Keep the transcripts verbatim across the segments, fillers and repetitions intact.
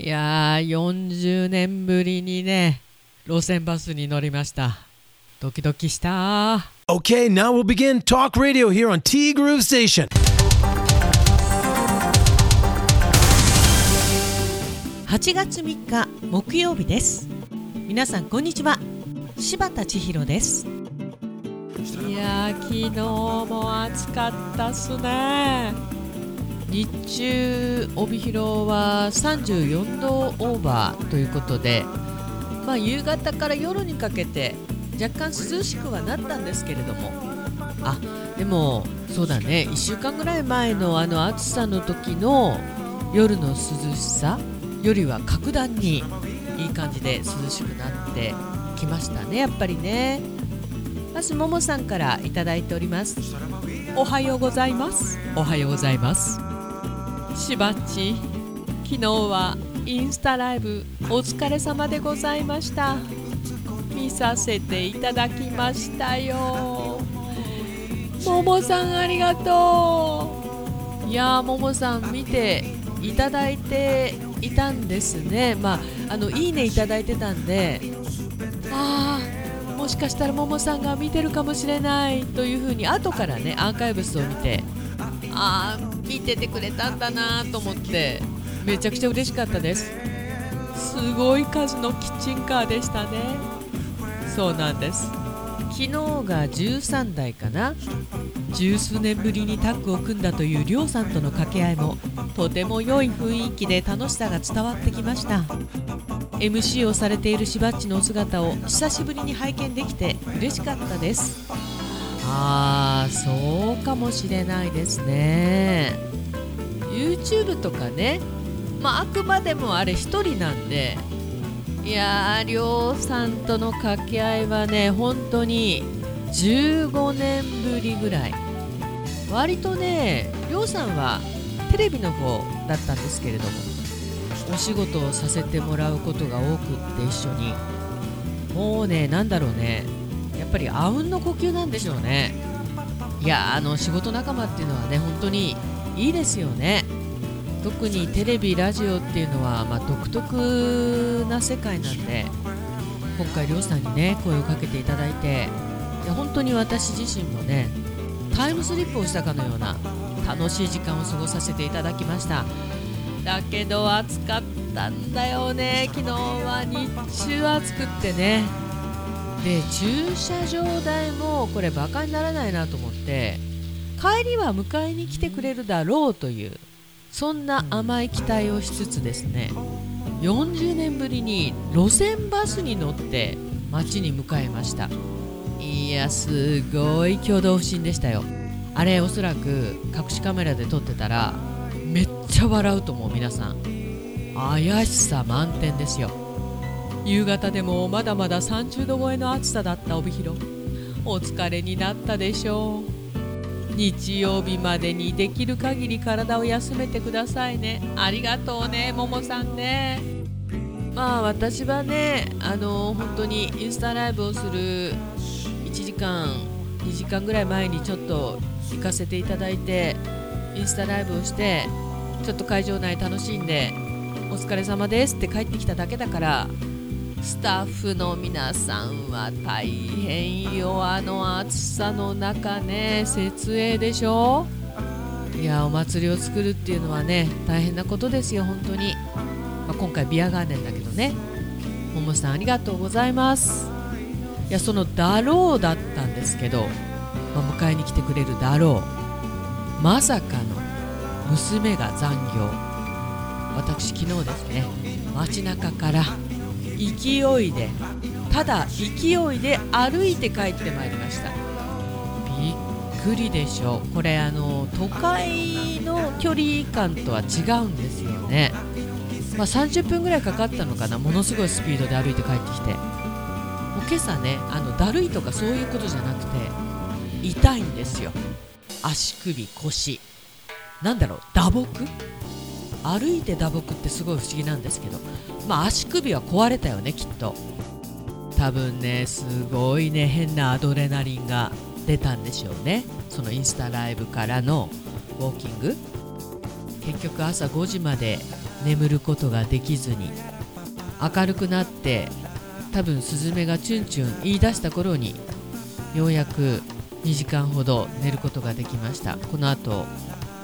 いやー、よんじゅうねんぶりにね、路線バスに乗りました。ドキドキしたー。Okay, now we'll begin Talk Radio here on T Groove Station. はちがつみっか木曜日です。皆さんこんにちは。柴田千尋です。いやー、昨日も暑かったっすね。日中、帯広はさんじゅうよんどオーバーということで、まあ、夕方から夜にかけて若干涼しくはなったんですけれども、あ、でもそうだね、いっしゅうかんぐらい前のあの暑さの時の夜の涼しさよりは格段にいい感じで涼しくなってきましたね、やっぱりね。まずももさんからいただいております。おはようございます。おはようございます。しばっち、昨日はインスタライブお疲れ様でございました。見させていただきましたよ。ももさんありがとう。いやー、ももさん見ていただいていたんですね。まあ、あのいいねいただいてたんで、あー、もしかしたらももさんが見てるかもしれないというふうに後からね、アーカイブスを見て、あー、聞いててくれたんだなと思ってめちゃくちゃ嬉しかったです。すごい数のキッチンカーでしたね。そうなんです。昨日がじゅうさんだいかな。十数年ぶりにタッグを組んだというりょうさんとの掛け合いもとても良い雰囲気で楽しさが伝わってきました。 エムシー をされているしばっちのお姿を久しぶりに拝見できて嬉しかったです。ああ、そうかもしれないですね。 YouTube とかね、まあ、あくまでもあれ一人なんで、いやー、りょうさんとの掛け合いはね、本当にじゅうごねんぶりぐらい。割とね、りょうさんはテレビの方だったんですけれども、お仕事をさせてもらうことが多くって一緒に、もうね、なんだろうね、やっぱりあうんの呼吸なんでしょうね。いや、あの仕事仲間っていうのはね、本当にいいですよね。特にテレビラジオっていうのは、まあ、独特な世界なんで、今回りょうさんにね、声をかけていただいて、いや、本当に私自身もね、タイムスリップをしたかのような楽しい時間を過ごさせていただきました。だけど暑かったんだよね。昨日は日中暑くってね、で駐車場代もこれバカにならないなと思って、帰りは迎えに来てくれるだろうという、そんな甘い期待をしつつですね、よんじゅうねんぶりに路線バスに乗って街に向かいました。いや、すごい挙動不審でしたよ。あれ、おそらく隠しカメラで撮ってたらめっちゃ笑うと思う。皆さん怪しさ満点ですよ。夕方でもまだまださんじゅうど超えの暑さだった帯広、お疲れになったでしょう。日曜日までにできる限り体を休めてくださいね。ありがとうね、ももさんね。まあ、私はね、あの本当にインスタライブをするいちじかんにじかんぐらい前にちょっと行かせていただいて、インスタライブをしてちょっと会場内楽しんでお疲れ様ですって帰ってきただけだから、スタッフの皆さんは大変よ。あの暑さの中ね、設営でしょ。いや、お祭りを作るっていうのはね、大変なことですよ、本当に。まあ、今回ビアガーデンだけどね、ももさんありがとうございます。いや、そのだろうだったんですけど、まあ、迎えに来てくれるだろう、まさかの娘が残業。私、昨日ですね、街中から勢いで、ただ勢いで歩いて帰ってまいりました。びっくりでしょ。これ、あの都会の距離感とは違うんですよね。まあ、さんじゅっぷんぐらいかかったのかな。ものすごいスピードで歩いて帰ってきて、もう今朝ね、あのだるいとかそういうことじゃなくて、痛いんですよ、足首、腰。なんだろう、打撲、歩いて打撲ってすごい不思議なんですけど、まあ、足首は壊れたよね、きっと。多分ね、すごいね、変なアドレナリンが出たんでしょうね、そのインスタライブからのウォーキング。結局朝ごじまで眠ることができずに、明るくなって多分スズメがチュンチュン言い出した頃にようやくにじかんほど寝ることができました。この後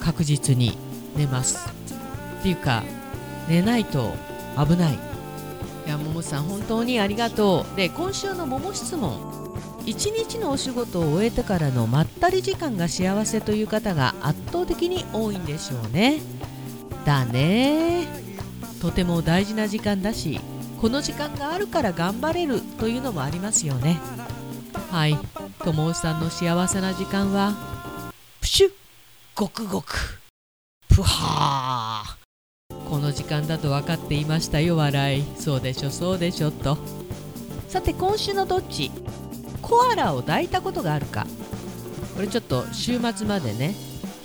確実に寝ます。っていうか寝ないと危ない。いや、ももさん本当にありがとう。で、今週のもも質問、一日のお仕事を終えてからのまったり時間が幸せという方が圧倒的に多いんでしょうね。だね。とても大事な時間だし、この時間があるから頑張れるというのもありますよね。はい、ともおさんの幸せな時間はプシュッごくごくプハー、この時間だと分かっていましたよ笑い。そうでしょそうでしょと。さて今週のどっち、コアラを抱いたことがあるか。これちょっと週末までね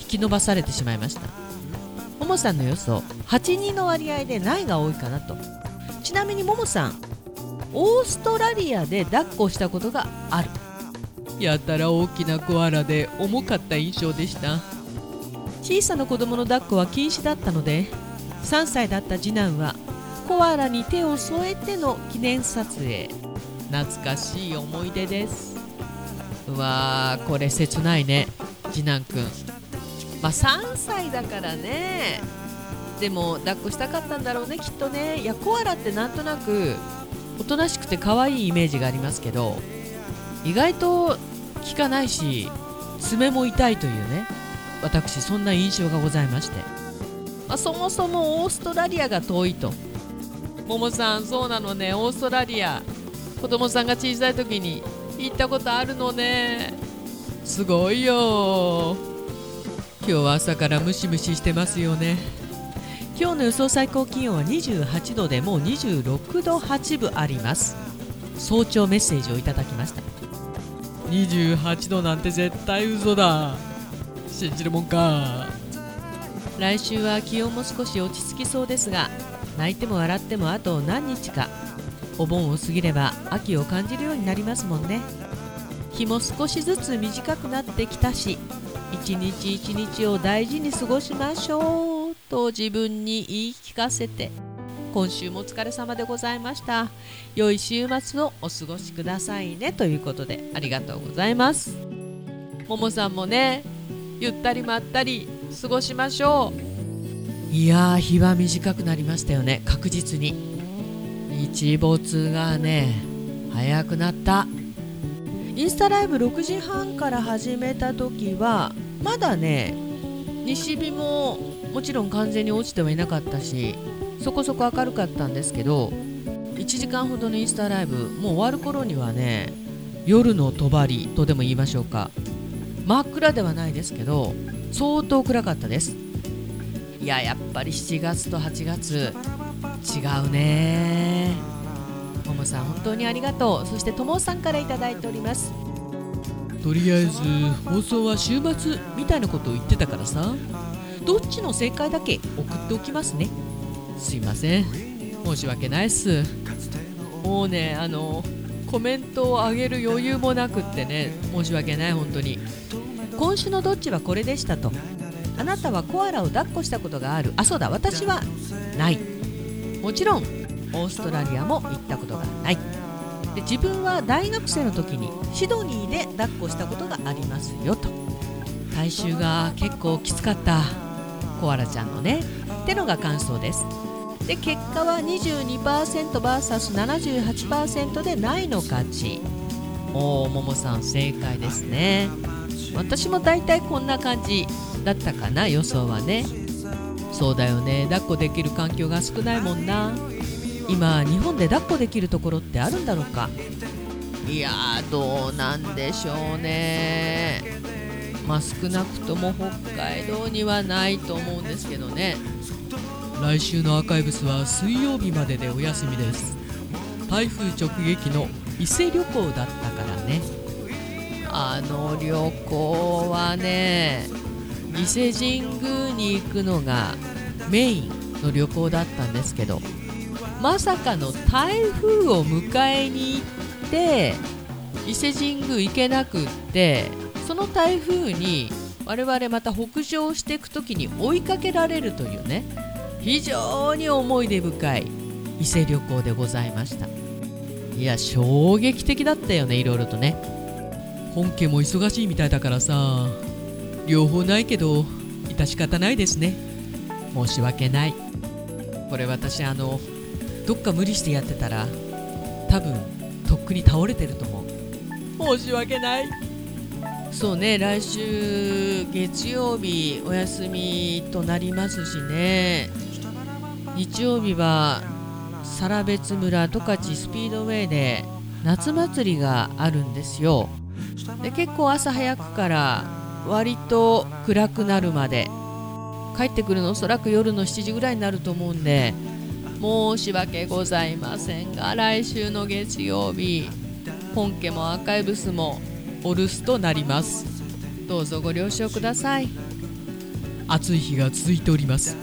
引き延ばされてしまいました。ももさんの予想、はちにんの割合でないが多いかなと。ちなみにももさん、オーストラリアで抱っこしたことがある。やたら大きなコアラで重かった印象でした。小さな子供の抱っこは禁止だったので、さんさいだった次男はコアラに手を添えての記念撮影。懐かしい思い出です。うわー、これ切ないね、次男くん。まあさんさいだからね。でも抱っこしたかったんだろうねきっとね。いや、コアラってなんとなくおとなしくて可愛いイメージがありますけど、意外と効かないし爪も痛いというね、私そんな印象がございまして、まあ、そもそもオーストラリアが遠いと。ももさん、そうなのね、オーストラリア子供さんが小さい時に行ったことあるのね。すごいよ。今日は朝からムシムシしてますよね。今日の予想最高気温はにじゅうはちどで、もうにじゅうろくどはちぶあります。早朝メッセージをいただきました。にじゅうはちどなんて絶対嘘だ、信じるもんか。来週は気温も少し落ち着きそうですが、泣いても笑ってもあと何日か。お盆を過ぎれば秋を感じるようになりますもんね。日も少しずつ短くなってきたし、一日一日を大事に過ごしましょうと自分に言い聞かせて、今週もお疲れ様でございました、良い週末をお過ごしくださいねということで、ありがとうございます。ももさんもね、ゆったりまったり過ごしましょう。いやー、日は短くなりましたよね、確実に。日没がね早くなった。インスタライブろくじはんから始めた時はまだね西日ももちろん完全に落ちてはいなかったし、そこそこ明るかったんですけど、いちじかんほどのインスタライブもう終わる頃にはね、夜のとばりとでも言いましょうか、真っ暗ではないですけど相当暗かったです。いや、やっぱりしちがつとはちがつ違うね。ももさん本当にありがとう。そしてともおさんからいただいております。とりあえず放送は週末みたいなことを言ってたからさ、どっちの正解だけ送っておきますね。すいません、申し訳ないっす。もうね、あのコメントを上げる余裕もなくってね、申し訳ない。本当に今週のどっちはこれでしたと。あなたはコアラを抱っこしたことがある。あ、そうだ、私はない。もちろんオーストラリアも行ったことがない。で、自分は大学生の時にシドニーで抱っこしたことがありますよと。体臭が結構きつかったコアラちゃんのねってのが感想です。で、結果は にじゅうにパーセントブイエスななじゅうはちパーセント でないの勝ち。おー、ももさん正解ですね。私もだいたいこんな感じだったかな、予想はね。そうだよね、抱っこできる環境が少ないもんな。今日本で抱っこできるところってあるんだろうか。いやー、どうなんでしょうね。まあ少なくとも北海道にはないと思うんですけどね。来週のアーカイブスは水曜日まででお休みです。台風直撃の伊勢旅行だったからね。あの旅行はね、伊勢神宮に行くのがメインの旅行だったんですけど、まさかの台風を迎えに行って伊勢神宮行けなくって、その台風に我々また北上していく時に追いかけられるというね、非常に思い出深い伊勢旅行でございました。いや衝撃的だったよね。いろいろとね、本家も忙しいみたいだからさ、両方ないけど致し方ないですね。申し訳ない。これ私あのどっか無理してやってたら多分とっくに倒れてると思う。申し訳ない。そうね、来週月曜日お休みとなりますしね。日曜日はサラベツ村十勝スピードウェイで夏祭りがあるんですよ。で結構朝早くから割と暗くなるまで、帰ってくるのおそらく夜のしちじぐらいになると思うんで、申し訳ございませんが来週の月曜日本家もアーカイブスもお留守となります。どうぞご了承ください。暑い日が続いております。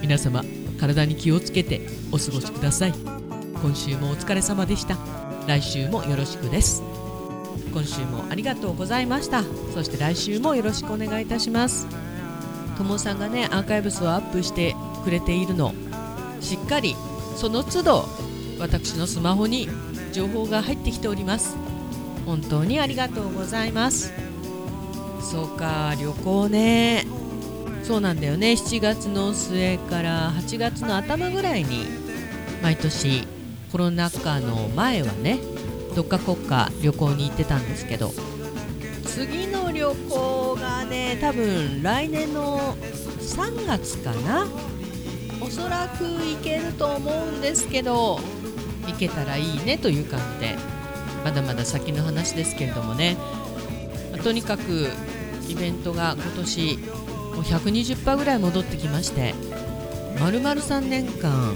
皆様体に気をつけてお過ごしください。今週もお疲れ様でした。来週もよろしくです。今週もありがとうございました。そして来週もよろしくお願いいたします。ともさんがねアーカイブスをアップしてくれているの、しっかりその都度私のスマホに情報が入ってきております。本当にありがとうございます。そうか旅行ね。そうなんだよね、しちがつの末からはちがつの頭ぐらいに毎年コロナ禍の前はねどっか国家旅行に行ってたんですけど、次の旅行がね多分来年のさんがつかな、おそらく行けると思うんですけど、行けたらいいねという感じで、まだまだ先の話ですけれどもね、とにかくイベントが今年もう ひゃくにじゅっパーセント ぐらい戻ってきまして、丸々さんねんかん、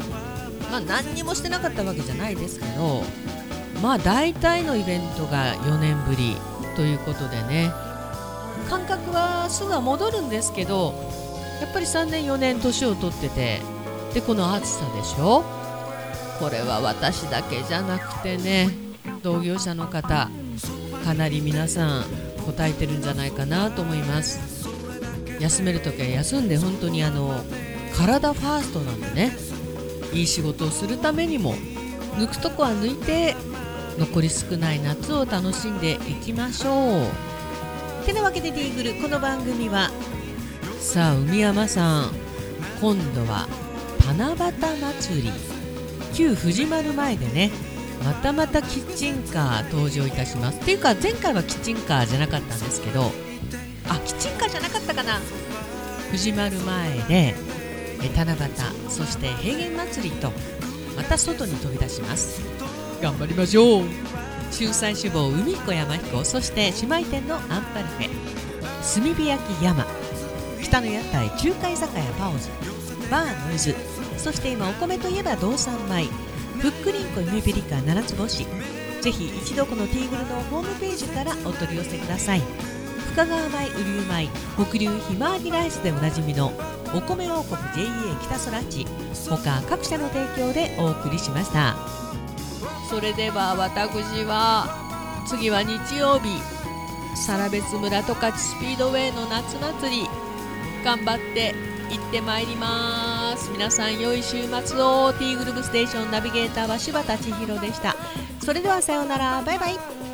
まあ、何にもしてなかったわけじゃないですけど、まあ大体のイベントがよねんぶりということでね、感覚はすぐは戻るんですけど、やっぱりさんねんよねん年を取ってて、でこの暑さでしょ。これは私だけじゃなくてね、同業者の方かなり皆さん答えてるんじゃないかなと思います。休めるときは休んで、本当にあの体ファーストなんでね、いい仕事をするためにも抜くとこは抜いて残り少ない夏を楽しんでいきましょう。てなわけでディーグル、この番組はさあ海山さん、今度は七夕祭り旧藤丸前でね、またまたキッチンカー登場いたします。っていうか前回はキッチンカーじゃなかったんですけど、あキッチンカーじゃなかったかな、藤丸前で七夕、そして平原祭りとまた外に飛び出します。頑張りましょう。秀才志望海彦山彦、そして姉妹店のアンパルフェ、炭火焼き山、北の屋台中華居酒屋パオズ、バーノイズ、そして今お米といえば道産米、ふっくりんこ夢ピリカ七つ星、ぜひ一度このティーグルのホームページからお取り寄せください。深川米、雨竜米、北流ひまわりライスでおなじみのお米王国 ジェーエー 北空地、他各社の提供でお送りしました。それでは私は次は日曜日サラベツ村十勝スピードウェイの夏祭り頑張って行ってまいります。皆さん良い週末を。 T グループステーションナビゲーターは柴田千尋でした。それではさようなら、バイバイ。